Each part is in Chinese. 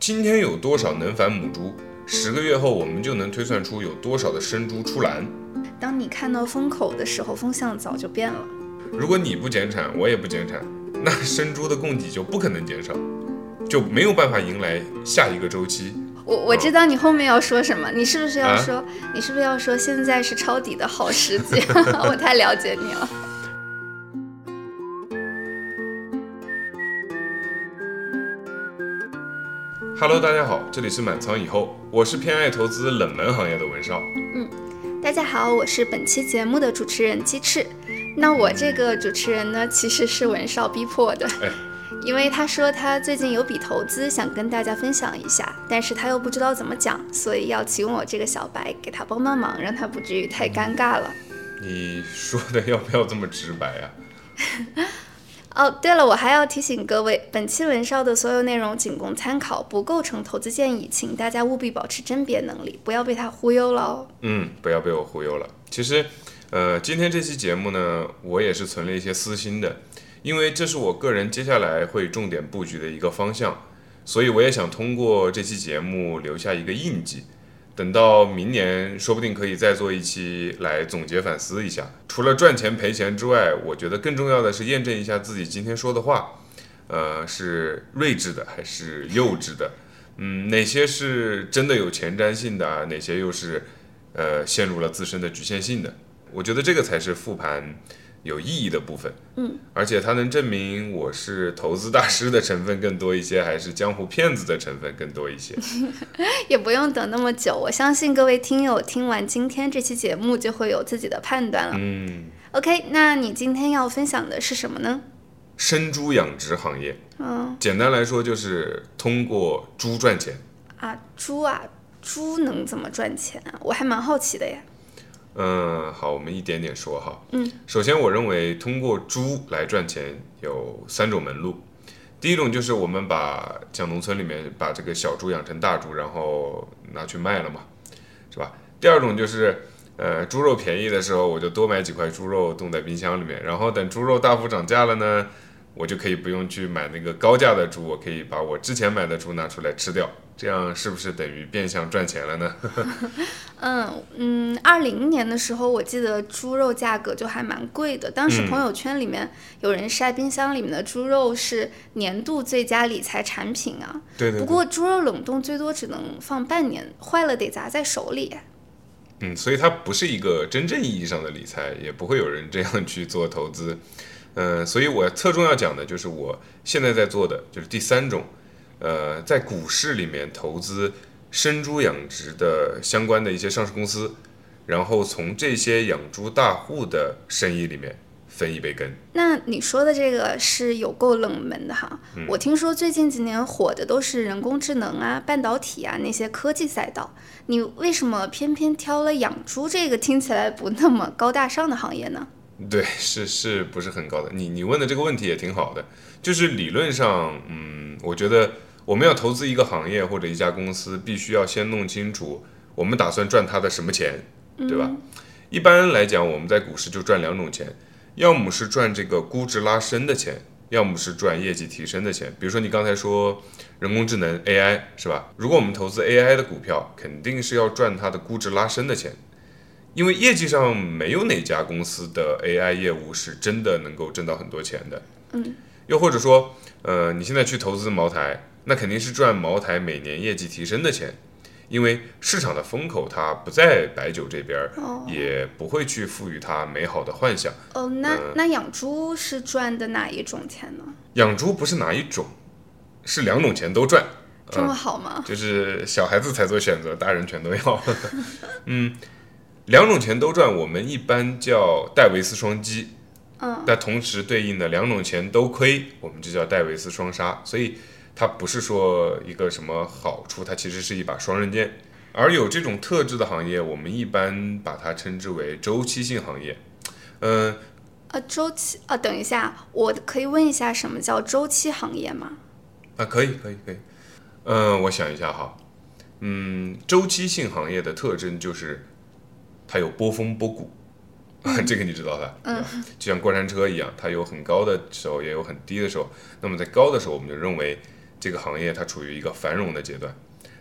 今天有多少能繁母猪，10个月后我们就能推算出有多少的生猪出栏。当你看到风口的时候，风向早就变了。如果你不减产，我也不减产，那生猪的供给就不可能减少，就没有办法迎来下一个周期。我知道你后面要说什么，你是不是要说、你是不是要说现在是抄底的好时机？我太了解你了。Hello， 大家好，这里是满仓以后，我是偏爱投资冷门行业的文少。大家好，我是本期节目的主持人鸡翅。那我这个主持人呢，其实是文少逼迫的，因为他说他最近有笔投资想跟大家分享一下，但是他又不知道怎么讲，所以要请我这个小白给他帮帮忙，让他不至于太尴尬了。你说的要不要这么直白啊？对了，我还要提醒各位，本期文少的所有内容仅供参考，不构成投资建议，请大家务必保持甄别能力，不要被他忽悠了哦。不要被我忽悠了。其实今天这期节目呢，我也是存了一些私心的，因为这是我个人接下来会重点布局的一个方向，所以我也想通过这期节目留下一个印记，等到明年说不定可以再做一期来总结反思一下。除了赚钱赔钱之外，我觉得更重要的是验证一下自己今天说的话，是睿智的还是幼稚的，哪些是真的有前瞻性的啊，哪些又是陷入了自身的局限性的。我觉得这个才是复盘有意义的部分，而且它能证明我是投资大师的成分更多一些，还是江湖骗子的成分更多一些。也不用等那么久，我相信各位听友听完今天这期节目就会有自己的判断了。OK， 那你今天要分享的是什么呢？生猪养殖行业，简单来说就是通过猪赚钱啊。猪能怎么赚钱啊？我还蛮好奇的呀。好，我们一点点说哈。首先我认为通过猪来赚钱有3种门路。第一种就是我们像农村里面把这个小猪养成大猪，然后拿去卖了嘛，是吧？第2种就是猪肉便宜的时候我就多买几块猪肉冻在冰箱里面，然后等猪肉大幅涨价了呢，我就可以不用去买那个高价的猪，我可以把我之前买的猪拿出来吃掉，这样是不是等于变相赚钱了呢？20年的时候我记得猪肉价格就还蛮贵的，当时朋友圈里面有人晒冰箱里面的猪肉是年度最佳理财产品啊。对。不过猪肉冷冻最多只能放半年，坏了得砸在手里。所以它不是一个真正意义上的理财，也不会有人这样去做投资。所以我侧重要讲的就是我现在在做的就是第3种，在股市里面投资生猪养殖的相关的一些上市公司，然后从这些养猪大户的生意里面分一杯羹。那你说的这个是有够冷门的哈。我听说最近几年火的都是人工智能啊、半导体啊那些科技赛道，你为什么偏偏挑了养猪这个听起来不那么高大上的行业呢？对，是不是很高的？你问的这个问题也挺好的，就是理论上，我觉得我们要投资一个行业或者一家公司，必须要先弄清楚我们打算赚它的什么钱，对吧？一般来讲，我们在股市就赚2种钱，要么是赚这个估值拉升的钱，要么是赚业绩提升的钱。比如说你刚才说人工智能 AI 是吧？如果我们投资 AI 的股票，肯定是要赚它的估值拉升的钱。因为业绩上没有哪家公司的 AI 业务是真的能够挣到很多钱的。又或者说，你现在去投资茅台，那肯定是赚茅台每年业绩提升的钱，因为市场的风口它不在白酒这边，也不会去赋予它美好的幻想。那养猪是赚的哪一种钱呢？养猪不是哪一种，是2种钱都赚。这么好吗？就是小孩子才做选择，大人全都要。2种钱都赚，我们一般叫戴维斯双击，但同时对应的2种钱都亏，我们就叫戴维斯双杀。所以它不是说一个什么好处，它其实是一把双刃剑。而有这种特质的行业，我们一般把它称之为周期性行业。周期啊，等一下，我可以问一下什么叫周期行业吗？可以。我想一下哈，周期性行业的特征就是。它有波峰波谷，这个你知道的，就像过山车一样，它有很高的时候也有很低的时候。那么在高的时候，我们就认为这个行业它处于一个繁荣的阶段，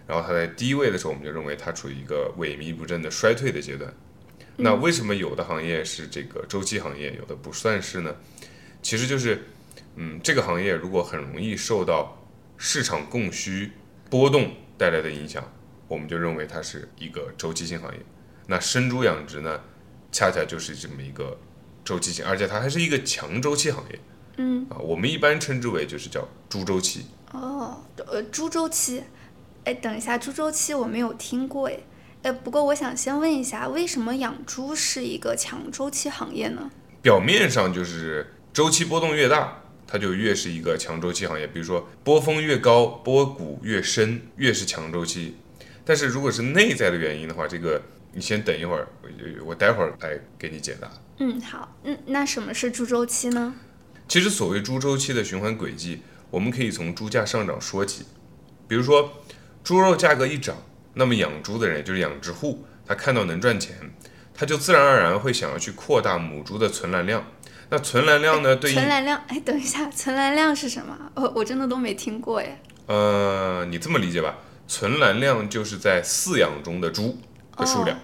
然后它在低位的时候我们就认为它处于一个萎靡不振的衰退的阶段。那为什么有的行业是这个周期行业，有的不算是呢？其实就是这个行业如果很容易受到市场供需波动带来的影响，我们就认为它是一个周期性行业。那生猪养殖呢，恰恰就是这么一个周期性，而且它还是一个强周期行业。我们一般称之为就是叫猪周期。猪周期，等一下，猪周期我没有听过不过我想先问一下，为什么养猪是一个强周期行业呢？表面上就是周期波动越大，它就越是一个强周期行业，比如说波峰越高，波谷越深，越是强周期。但是如果是内在的原因的话，这个你先等一会儿，我待会儿来给你解答。好，那什么是猪周期呢？其实所谓猪周期的循环轨迹，我们可以从猪价上涨说起。比如说猪肉价格一涨，那么养猪的人，就是养殖户，他看到能赚钱，他就自然而然会想要去扩大母猪的存栏量。那存栏量呢？对于存栏量，等一下，存栏量是什么？我真的都没听过耶。你这么理解吧，存栏量就是在饲养中的猪的数量，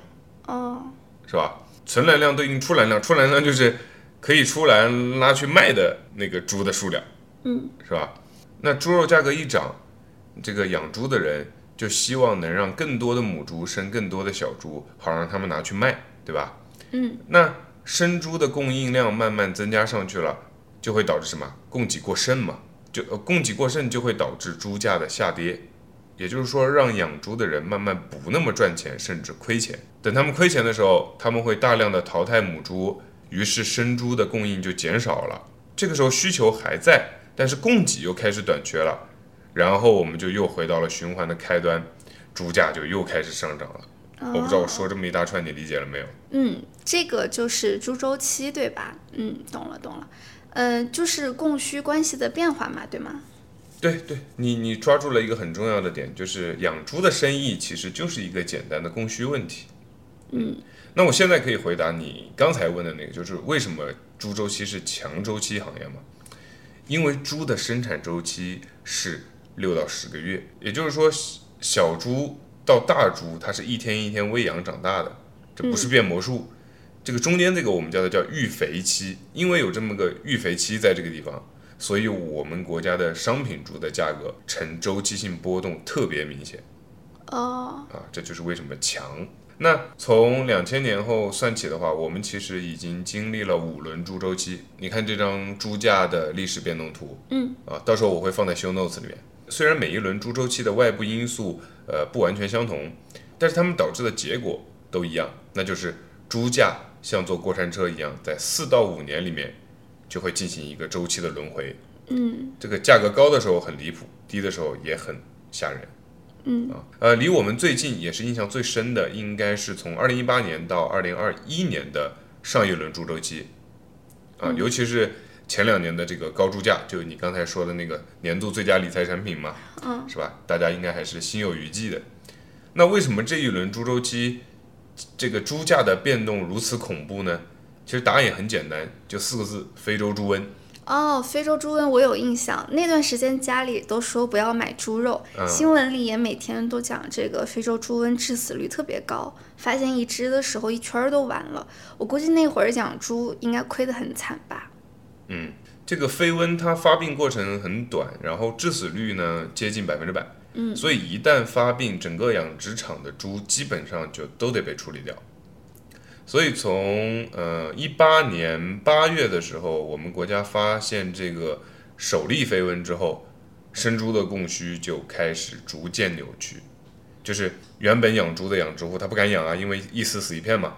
是吧？存栏量对应出栏量，出栏量就是可以出栏拉去卖的那个猪的数量，是吧？那猪肉价格一涨，这个养猪的人就希望能让更多的母猪生更多的小猪，好让他们拿去卖，对吧？那生猪的供应量慢慢增加上去了，就会导致什么？供给过剩嘛，供给过剩就会导致猪价的下跌。也就是说，让养猪的人慢慢不那么赚钱，甚至亏钱。等他们亏钱的时候，他们会大量的淘汰母猪，于是生猪的供应就减少了。这个时候需求还在，但是供给又开始短缺了，然后我们就又回到了循环的开端，猪价就又开始上涨了。我不知道我说这么一大串你理解了没有？这个就是猪周期，对吧？懂了。就是供需关系的变化嘛，对吗？对，你抓住了一个很重要的点，就是养猪的生意其实就是一个简单的供需问题。那我现在可以回答你刚才问的那个，就是为什么猪周期是强周期行业吗？因为猪的生产周期是6到10个月，也就是说小猪到大猪它是一天一天喂养长大的，这不是变魔术。这个中间这个我们叫育肥期，因为有这么个育肥期在这个地方，所以我们国家的商品猪的价格呈周期性波动特别明显。这就是为什么强。那从2000年后算起的话，我们其实已经经历了5轮猪周期。你看这张猪价的历史变动图，到时候我会放在 show notes 里面。虽然每一轮猪周期的外部因素不完全相同，但是它们导致的结果都一样，那就是猪价像坐过山车一样，在4到5年里面就会进行一个周期的轮回。这个价格高的时候很离谱，低的时候也很吓人。离我们最近也是印象最深的，应该是从2018年到2021年的上一轮猪周期，尤其是前2年的这个高猪价，就你刚才说的那个年度最佳理财产品嘛，是吧？大家应该还是心有余悸的。那为什么这一轮猪周期这个猪价的变动如此恐怖呢？其实答案也很简单，就4个字：非洲猪瘟。非洲猪瘟我有印象，那段时间家里都说不要买猪肉，新闻里也每天都讲这个非洲猪瘟致死率特别高，发现一只的时候一圈都完了。我估计那会儿养猪应该亏得很惨吧。这个非瘟它发病过程很短，然后致死率呢接近100%。所以一旦发病，整个养殖场的猪基本上就都得被处理掉。所以从2018年8月的时候，我们国家发现这个首例非瘟之后，生猪的供需就开始逐渐扭曲，就是原本养猪的养殖户他不敢养啊，因为一死死一片嘛。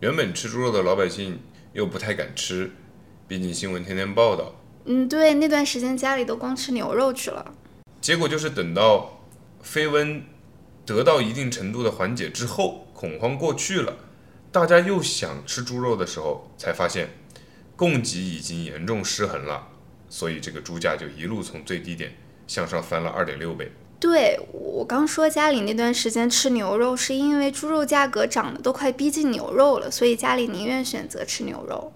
原本吃猪肉的老百姓又不太敢吃，毕竟新闻天天报道。对，那段时间家里都光吃牛肉去了。结果就是等到非瘟得到一定程度的缓解之后，恐慌过去了，大家又想吃猪肉的时候，才发现供给已经严重失衡了，所以这个猪价就一路从最低点向上翻了2.6倍。对，我刚说家里那段时间吃牛肉，是因为猪肉价格涨得都快逼近牛肉了，所以家里宁愿选择吃牛肉。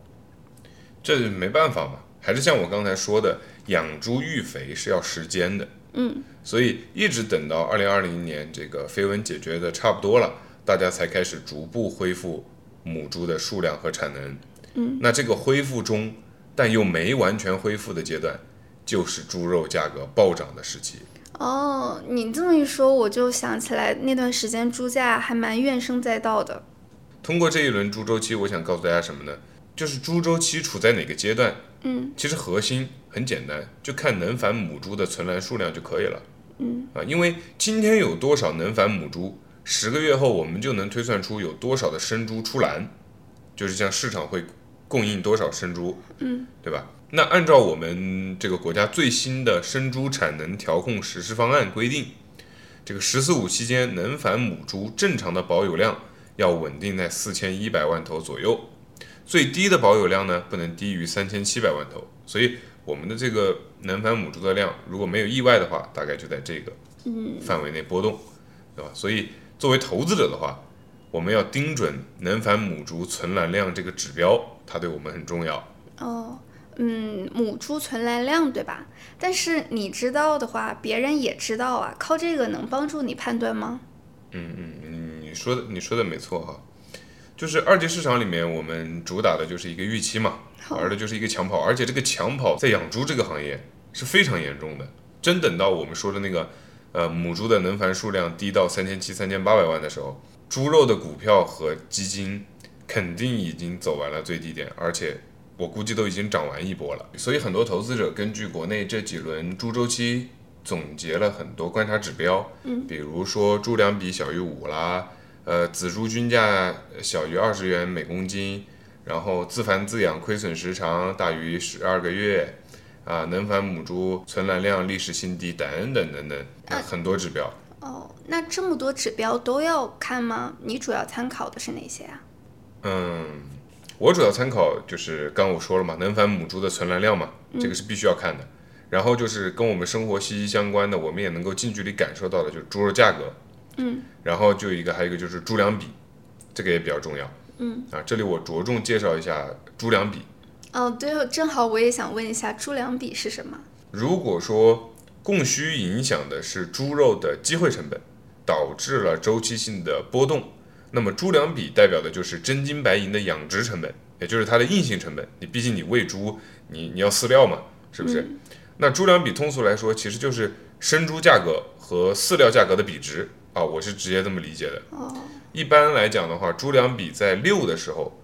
这没办法嘛，还是像我刚才说的，养猪育肥是要时间的。嗯，所以一直等到2020年这个绯闻解决的差不多了，大家才开始逐步恢复母猪的数量和产能。嗯，那这个恢复中但又没完全恢复的阶段，就是猪肉价格暴涨的时期。哦，你这么一说我就想起来那段时间猪价还蛮怨声载道的。通过这一轮猪周期，我想告诉大家什么呢？就是猪周期处在哪个阶段，嗯，其实核心很简单，就看能繁母猪的存栏数量就可以了。嗯，啊，因为今天有多少能繁母猪，10个月后我们就能推算出有多少的生猪出栏，就是像市场会供应多少生猪，嗯，对吧？那按照我们这个国家最新的生猪产能调控实施方案规定，这个15-5期间能繁母猪正常的保有量要稳定在4100万头左右，最低的保有量呢不能低于3700万头，所以我们的这个能繁母猪的量如果没有意外的话，大概就在这个范围内波动，对吧？所以作为投资者的话，我们要盯准能繁母猪存栏量这个指标，它对我们很重要。哦，嗯，母猪存栏量对吧？但是你知道的话，别人也知道啊，靠这个能帮助你判断吗？你说的没错哈，就是二级市场里面我们主打的就是一个预期嘛，玩的就是一个抢跑，而且这个抢跑在养猪这个行业是非常严重的。真等到我们说的那个母猪的能繁数量低到3700-3800万的时候，猪肉的股票和基金肯定已经走完了最低点，而且我估计都已经涨完一波了。所以很多投资者根据国内这几轮猪周期总结了很多观察指标，比如说猪粮比小于5啦，仔猪均价小于20元每公斤，然后自繁自养亏损时长大于12个月啊，能繁母猪存栏量历史新低等等等等，很多指标。哦，那这么多指标都要看吗？你主要参考的是哪些啊？我主要参考就是刚我说了嘛，能繁母猪的存栏量嘛，这个是必须要看的。然后就是跟我们生活息息相关的，我们也能够近距离感受到的就是猪肉价格。然后还有一个就是猪粮比，这个也比较重要。这里我着重介绍一下猪粮比。哦，对，正好我也想问一下猪粮比是什么？如果说供需影响的是猪肉的机会成本，导致了周期性的波动，那么猪粮比代表的就是真金白银的养殖成本，也就是它的硬性成本。你毕竟你喂猪，你要饲料嘛，是不是？那猪粮比通俗来说其实就是生猪价格和饲料价格的比值啊，我是直接这么理解的。一般来讲的话，猪粮比在6的时候，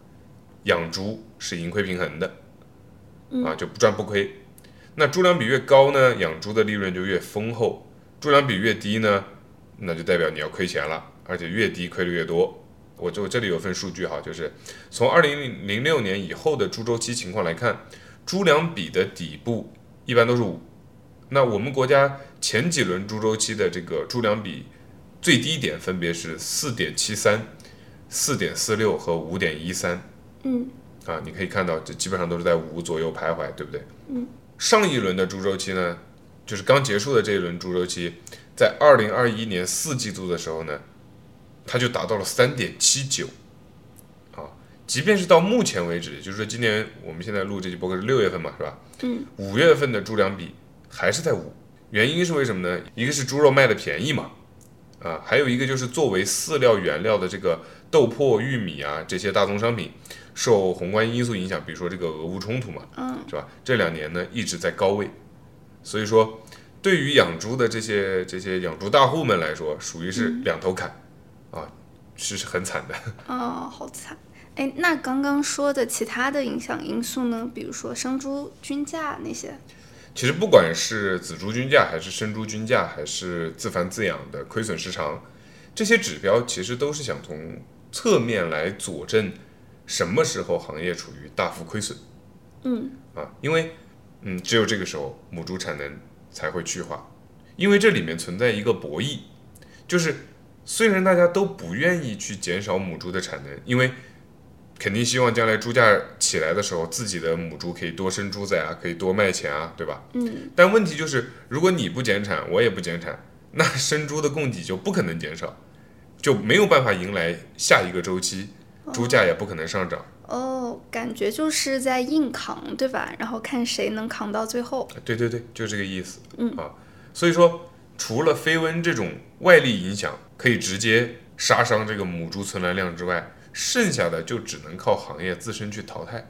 养猪是盈亏平衡的，啊，就不赚不亏。那猪粮比越高呢，养猪的利润就越丰厚，猪粮比越低呢，那就代表你要亏钱了，而且越低亏的越多。我这里有份数据哈，就是从2006年以后的猪周期情况来看，猪粮比的底部一般都是5。那我们国家前几轮猪周期的这个猪粮比最低点分别是 4.73、4.46 和 5.13。你可以看到这基本上都是在5左右徘徊，对不对？上一轮的猪周期呢，就是刚结束的这一轮猪周期，在2021年4季度的时候呢，它就达到了 3.79 啊，即便是到目前为止，就是说今年我们现在录这期播客是6月份嘛，是吧？5月份的猪粮比还是在5，原因是为什么呢？一个是猪肉卖的便宜嘛，啊，还有一个就是作为饲料原料的这个豆粕、玉米啊这些大宗商品，受宏观因素影响，比如说这个俄乌冲突嘛，是吧？这2年呢一直在高位，所以说对于养猪的这些养猪大户们来说，属于是2头砍，啊，是很惨的。好惨！哎，那刚刚说的其他的影响因素呢？比如说生猪均价那些。其实不管是仔猪均价还是生猪均价还是自繁自养的亏损时长，这些指标其实都是想从侧面来佐证什么时候行业处于大幅亏损。因为只有这个时候母猪产能才会去化，因为这里面存在一个博弈，就是虽然大家都不愿意去减少母猪的产能，因为肯定希望将来猪价起来的时候，自己的母猪可以多生猪仔啊，可以多卖钱啊，对吧？但问题就是，如果你不减产，我也不减产，那生猪的供给就不可能减少，就没有办法迎来下一个周期，猪价也不可能上涨。感觉就是在硬扛，对吧？然后看谁能扛到最后。对对对，就这个意思。所以说除了飞蚊这种外力影响可以直接杀伤这个母猪存栏量之外，剩下的就只能靠行业自身去淘汰。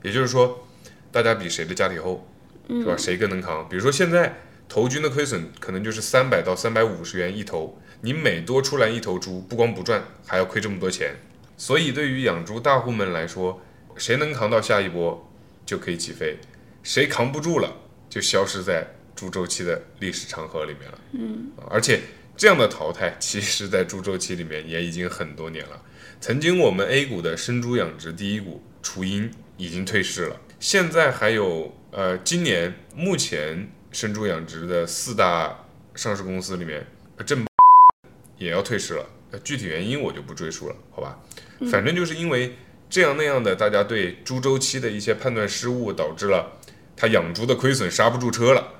也就是说大家比谁的家体厚，是吧？谁更能扛。比如说现在头菌的亏损可能就是300到350元一头，你每多出来一头猪不光不赚还要亏这么多钱。所以对于养猪大户们来说，谁能扛到下一波就可以起飞，谁扛不住了就消失在猪周期的历史长河里面了。而且这样的淘汰其实在猪周期里面也已经很多年了。曾经我们 A 股的生猪养殖第一股雏鹰已经退市了，现在还有今年目前生猪养殖的4大上市公司里面，正也要退市了，具体原因我就不赘述了，好吧？反正就是因为这样那样的，大家对猪周期的一些判断失误，导致了他养猪的亏损刹不住车了，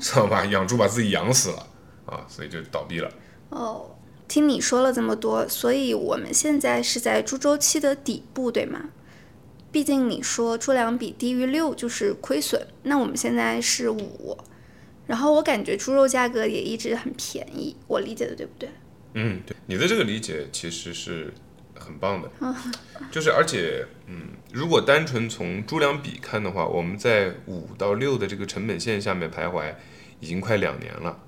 知道吧？养猪把自己养死了啊，所以就倒闭了。哦，听你说了这么多，所以我们现在是在猪周期的底部，对吗？毕竟你说猪粮比低于6就是亏损，那我们现在是5，然后我感觉猪肉价格也一直很便宜，我理解的对不对？嗯，对，你的这个理解其实是很棒的，就是而且如果单纯从猪粮比看的话，我们在5到6的这个成本线下面徘徊已经快2年了。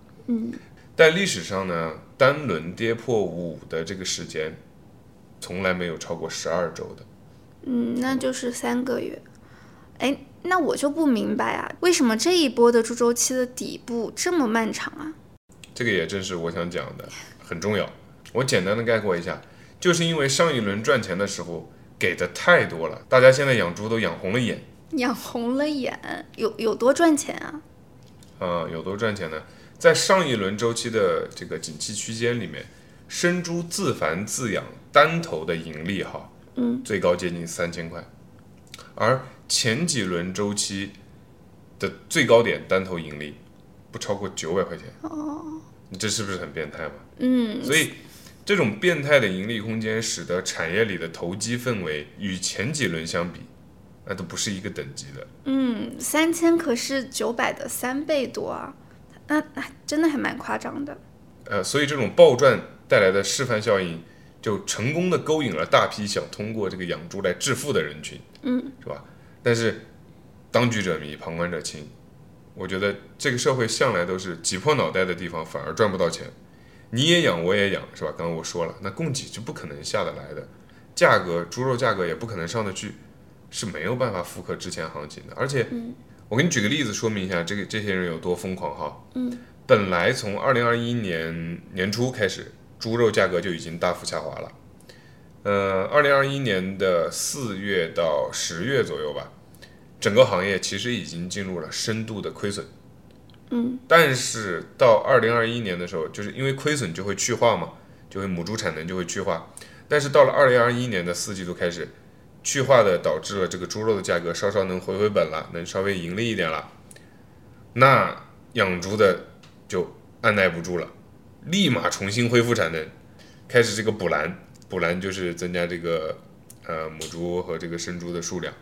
但历史上呢，单轮跌破5的这个时间从来没有超过12周的。那就是3个月。那我就不明白啊，为什么这一波的猪周期的底部这么漫长啊？这个也正是我想讲的，很重要。我简单的概括一下，就是因为上一轮赚钱的时候给的太多了，大家现在养猪都养红了眼。养红了眼，有多赚钱啊？有多赚钱呢？在上一轮周期的这个景气区间里面，生猪自繁自养单头的盈利哈，最高接近3000块，而前几轮周期的最高点单头盈利不超过900块钱。你这是不是很变态嘛？所以这种变态的盈利空间使得产业里的投机氛围与前几轮相比那都不是一个等级的。3000可是900的3倍多啊，真的还蛮夸张的。所以这种暴赚带来的示范效应就成功的勾引了大批想通过这个养猪来致富的人群，是吧？但是当局者迷，旁观者清，我觉得这个社会向来都是挤破脑袋的地方反而赚不到钱。你也养我也养，是吧？刚刚我说了，那供给就不可能下得来的，价格猪肉价格也不可能上得去，是没有办法复刻之前行情的。而且我给你举个例子说明一下这些人有多疯狂哈。本来从2021年年初开始猪肉价格就已经大幅下滑了。2021年的4月到10月左右吧，整个行业其实已经进入了深度的亏损。但是到2021年的时候，就是因为亏损就会去化嘛，就会母猪产能就会去化，但是到了2021年的4季度开始，去化的导致了这个猪肉的价格稍稍能回本了，能稍微盈利一点了。那养猪的就按耐不住了，立马重新恢复产能，开始这个补栏。补栏就是增加这个母猪和这个生猪的数量。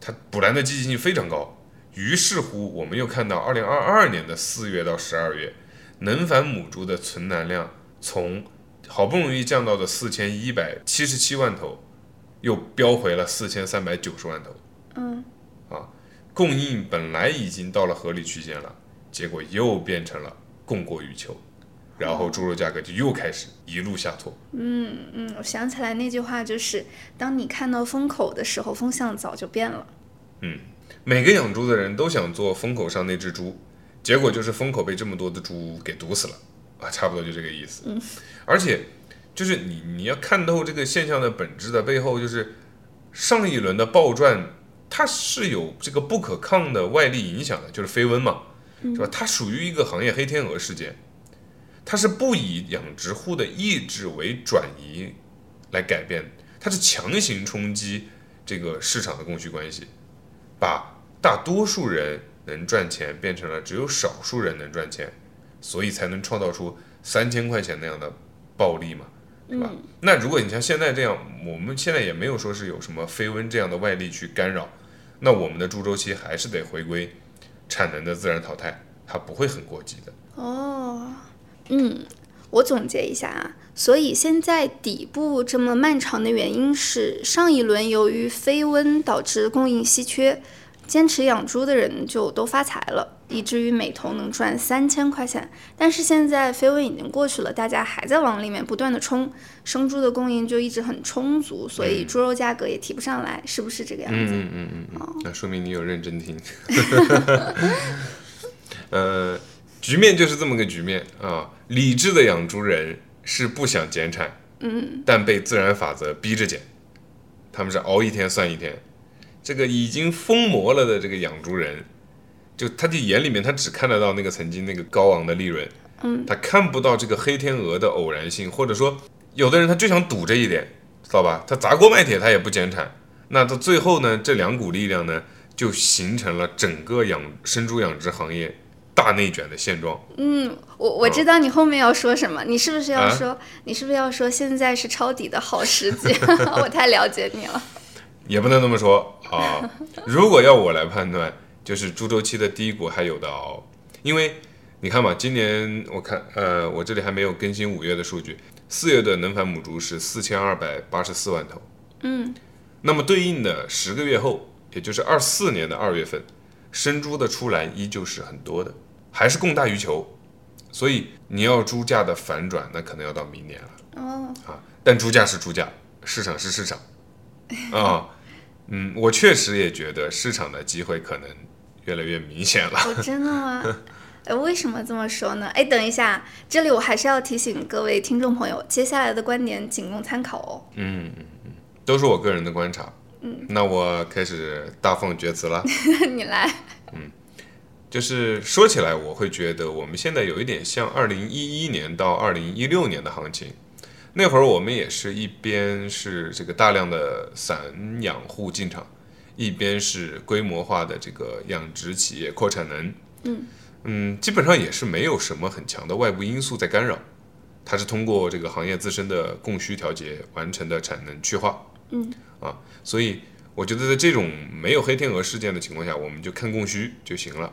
它补栏的积极性非常高。于是乎我们又看到2022年的4月到12月能繁母猪的存栏量从好不容易降到的4177万头又飙回了4390万头。供应本来已经到了合理区间了，结果又变成了供过于求，然后猪肉价格就又开始一路下挫。我想起来那句话，就是当你看到风口的时候，风向早就变了。每个养猪的人都想做风口上那只猪，结果就是风口被这么多的猪给堵死了啊，差不多就这个意思。而且就是你要看透这个现象的本质的背后，就是上一轮的暴赚它是有这个不可抗的外力影响的，就是飞蚊嘛，是吧？它属于一个行业黑天鹅事件，它是不以养殖户的意志为转移来改变，它是强行冲击这个市场的供需关系，把大多数人能赚钱变成了只有少数人能赚钱，所以才能创造出3000块钱那样的暴利嘛，是吧？那如果你像现在这样，我们现在也没有说是有什么飞蚊这样的外力去干扰，那我们的猪周期还是得回归产能的自然淘汰，它不会很过激的。哦，嗯，我总结一下啊，所以现在底部这么漫长的原因是上一轮由于非温导致供应稀缺，坚持养猪的人就都发财了，以至于每头能赚3000块钱。但是现在非温已经过去了，大家还在往里面不断的冲，生猪的供应就一直很充足，所以猪肉价格也提不上来，是不是这个样子？那说明你有认真听。局面就是这么个局面啊！理智的养猪人是不想减产，但被自然法则逼着减，他们是熬一天算一天。这个已经疯魔了的这个养猪人，就他的眼里面他只看得到那个曾经那个高昂的利润，他看不到这个黑天鹅的偶然性，或者说有的人他就想赌这一点，知道吧？他砸锅卖铁他也不减产，那到最后呢，这两股力量呢就形成了整个生猪养殖行业大内卷的现状。我知道你后面要说什么，你是不是要说现在是抄底的好时机？我太了解你了。也不能这么说啊！如果要我来判断，就是猪周期的低谷还有的熬，因为你看嘛，今年我看我这里还没有更新5月的数据，4月的能繁母猪是4284万头，那么对应的10个月后，也就是24年的2月份，生猪的出栏依旧是很多的，还是供大于求，所以你要猪价的反转，那可能要到明年了。但猪价是猪价，市场是市场。我确实也觉得市场的机会可能越来越明显了。真的吗？为什么这么说呢？等一下，这里我还是要提醒各位听众朋友，接下来的观点仅供参考哦。都是我个人的观察。那我开始大放厥词了。你来。就是说起来，我会觉得我们现在有一点像2011年到2016年的行情。那会儿我们也是一边是这个大量的散养户进场，一边是规模化的这个养殖企业扩产能，基本上也是没有什么很强的外部因素在干扰，它是通过这个行业自身的供需调节完成的产能去化，所以我觉得在这种没有黑天鹅事件的情况下，我们就看供需就行了。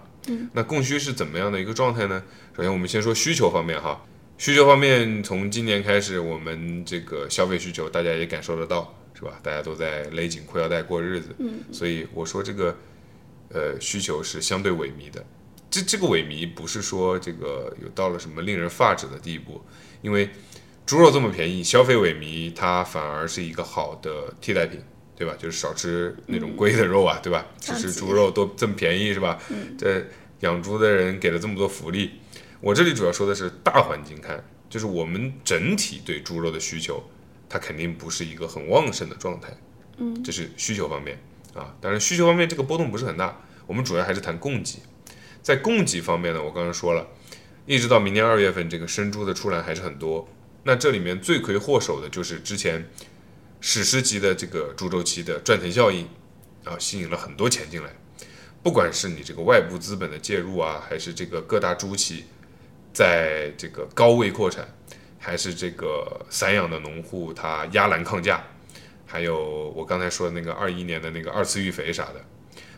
那供需是怎么样的一个状态呢？首先我们先说需求方面哈。需求方面，从今年开始，我们这个消费需求大家也感受得到，是吧？大家都在勒紧裤腰带过日子，所以我说这个需求是相对萎靡的。这个萎靡不是说这个有到了什么令人发指的地步，因为猪肉这么便宜，消费萎靡它反而是一个好的替代品，对吧？就是少吃那种贵的肉啊，对吧？只吃猪肉都这么便宜，是吧？这养猪的人给了这么多福利。我这里主要说的是大环境看，就是我们整体对猪肉的需求，它肯定不是一个很旺盛的状态，这是需求方面啊。当然需求方面这个波动不是很大，我们主要还是谈供给。在供给方面呢，我刚刚说了，一直到明年2月份，这个生猪的出栏还是很多。那这里面罪魁祸首的就是之前史诗级的这个猪周期的赚钱效应啊，吸引了很多钱进来，不管是你这个外部资本的介入啊，还是这个各大猪企在这个高位扩产，还是这个散养的农户他压栏抗价，还有我刚才说的那个21年的那个二次育肥啥的，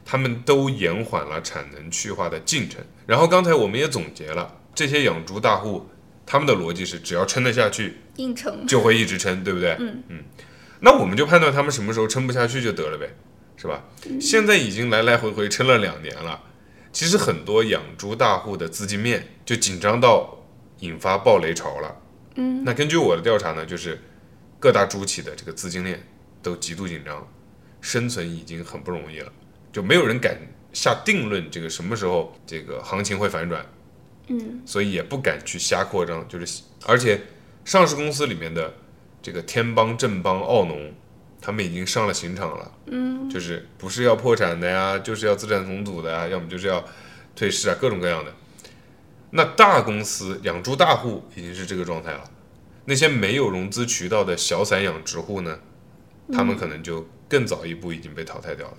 他们都延缓了产能去化的进程。然后刚才我们也总结了，这些养猪大户他们的逻辑是只要撑得下去，硬撑就会一直撑，对不对？那我们就判断他们什么时候撑不下去就得了呗，是吧？现在已经来来回回撑了2年了。其实很多养猪大户的资金面就紧张到引发暴雷潮了。那根据我的调查呢，就是各大猪企的这个资金链都极度紧张，生存已经很不容易了，就没有人敢下定论这个什么时候这个行情会反转。所以也不敢去瞎扩张，就是而且上市公司里面的这个天邦、正邦、澳农，他们已经上了刑场了，就是不是要破产的呀，就是要资产重组的呀，要么就是要退市啊，各种各样的。那大公司养猪大户已经是这个状态了，那些没有融资渠道的小散养殖户呢，他们可能就更早一步已经被淘汰掉了。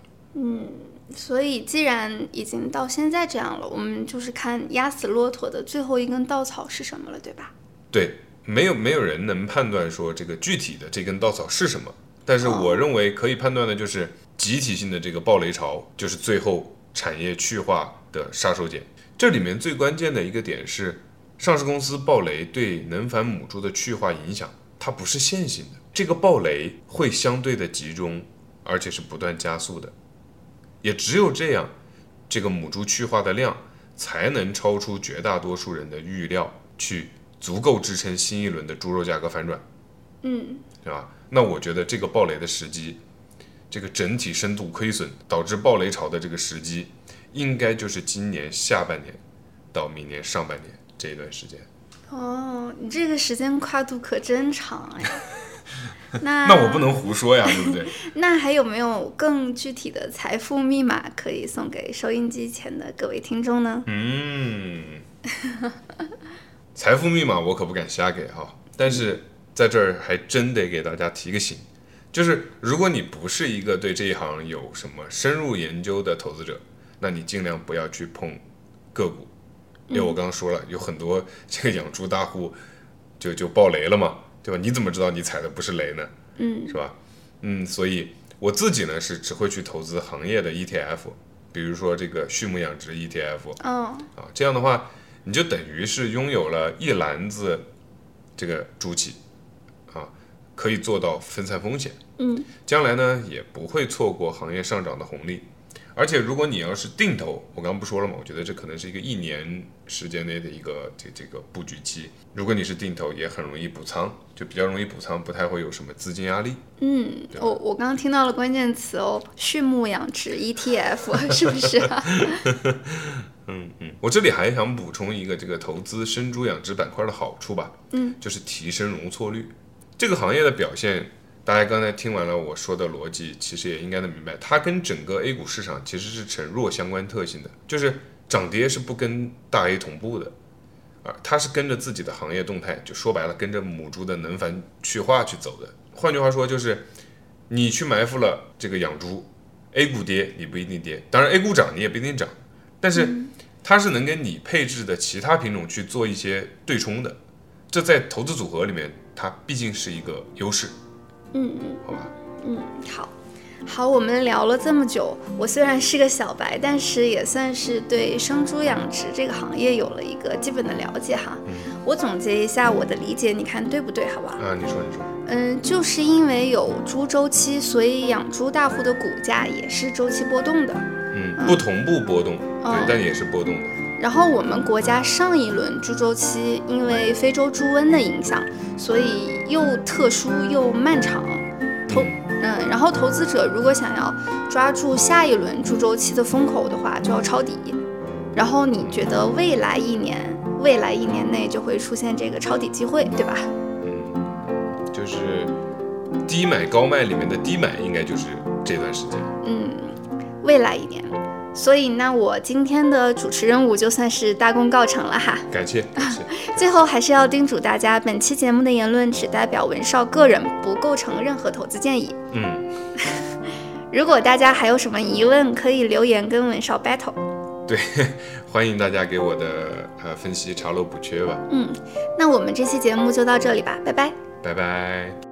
所以既然已经到现在这样了，我们就是看压死骆驼的最后一根稻草是什么了，对吧？对，没有人能判断说这个具体的这根稻草是什么。但是我认为可以判断的就是集体性的这个暴雷潮，就是最后产业去化的杀手锏。这里面最关键的一个点是，上市公司暴雷对能繁母猪的去化影响，它不是线性的，这个暴雷会相对的集中，而且是不断加速的。也只有这样，这个母猪去化的量才能超出绝大多数人的预料，去足够支撑新一轮的猪肉价格反转。对吧？那我觉得这个暴雷的时机，这个整体深度亏损导致暴雷潮的这个时机，应该就是今年下半年到明年上半年这一段时间。哦，你这个时间跨度可真长哎。那我不能胡说呀，对不对？那还有没有更具体的财富密码可以送给收音机前的各位听众呢？财富密码我可不敢瞎给哈，但是在这儿还真得给大家提个醒，就是如果你不是一个对这一行有什么深入研究的投资者，那你尽量不要去碰个股，因为我刚刚说了，有很多这个养猪大户就爆雷了嘛，对吧？你怎么知道你踩的不是雷呢？是吧？所以我自己呢是只会去投资行业的 ETF， 比如说这个畜牧养殖 ETF。这样的话，你就等于是拥有了一篮子这个猪企，可以做到分散风险。将来呢也不会错过行业上涨的红利。而且如果你要是定投，我刚刚不说了嘛，我觉得这可能是一个一年时间内的一个这个布局期。如果你是定投，也很容易补仓，就比较容易补仓，不太会有什么资金压力。我刚刚听到了关键词哦，畜牧养殖 ETF 是不是啊？我这里还想补充一个这个投资生猪养殖板块的好处吧，就是提升容错率。这个行业的表现，大家刚才听完了我说的逻辑，其实也应该能明白，它跟整个 A 股市场其实是呈弱相关特性的，就是涨跌是不跟大 A 同步的，它是跟着自己的行业动态，就说白了跟着母猪的能繁去化去走的。换句话说，就是你去埋伏了这个养猪， A 股跌你不一定跌，当然 A 股涨你也不一定涨，但是它是能跟你配置的其他品种去做一些对冲的，这在投资组合里面它毕竟是一个优势。好吧。好，我们聊了这么久，我虽然是个小白，但是也算是对生猪养殖这个行业有了一个基本的了解哈。我总结一下我的理解，你看对不对？好吧。你说。就是因为有猪周期，所以养猪大户的股价也是周期波动的。不同步波动，对，但也是波动的。然后我们国家上一轮猪周期因为非洲猪瘟的影响，所以又特殊又漫长。然后投资者如果想要抓住下一轮猪周期的风口的话，就要抄底。然后你觉得未来一年内就会出现这个抄底机会，对吧？就是低买高卖里面的低买应该就是这段时间。未来一年。所以那我今天的主持任务就算是大功告成了哈，感谢。最后还是要叮嘱大家，本期节目的言论只代表文少个人，不构成任何投资建议。如果大家还有什么疑问，可以留言跟文少 battle。 对，欢迎大家给我的分析查漏补缺吧。那我们这期节目就到这里吧，拜拜。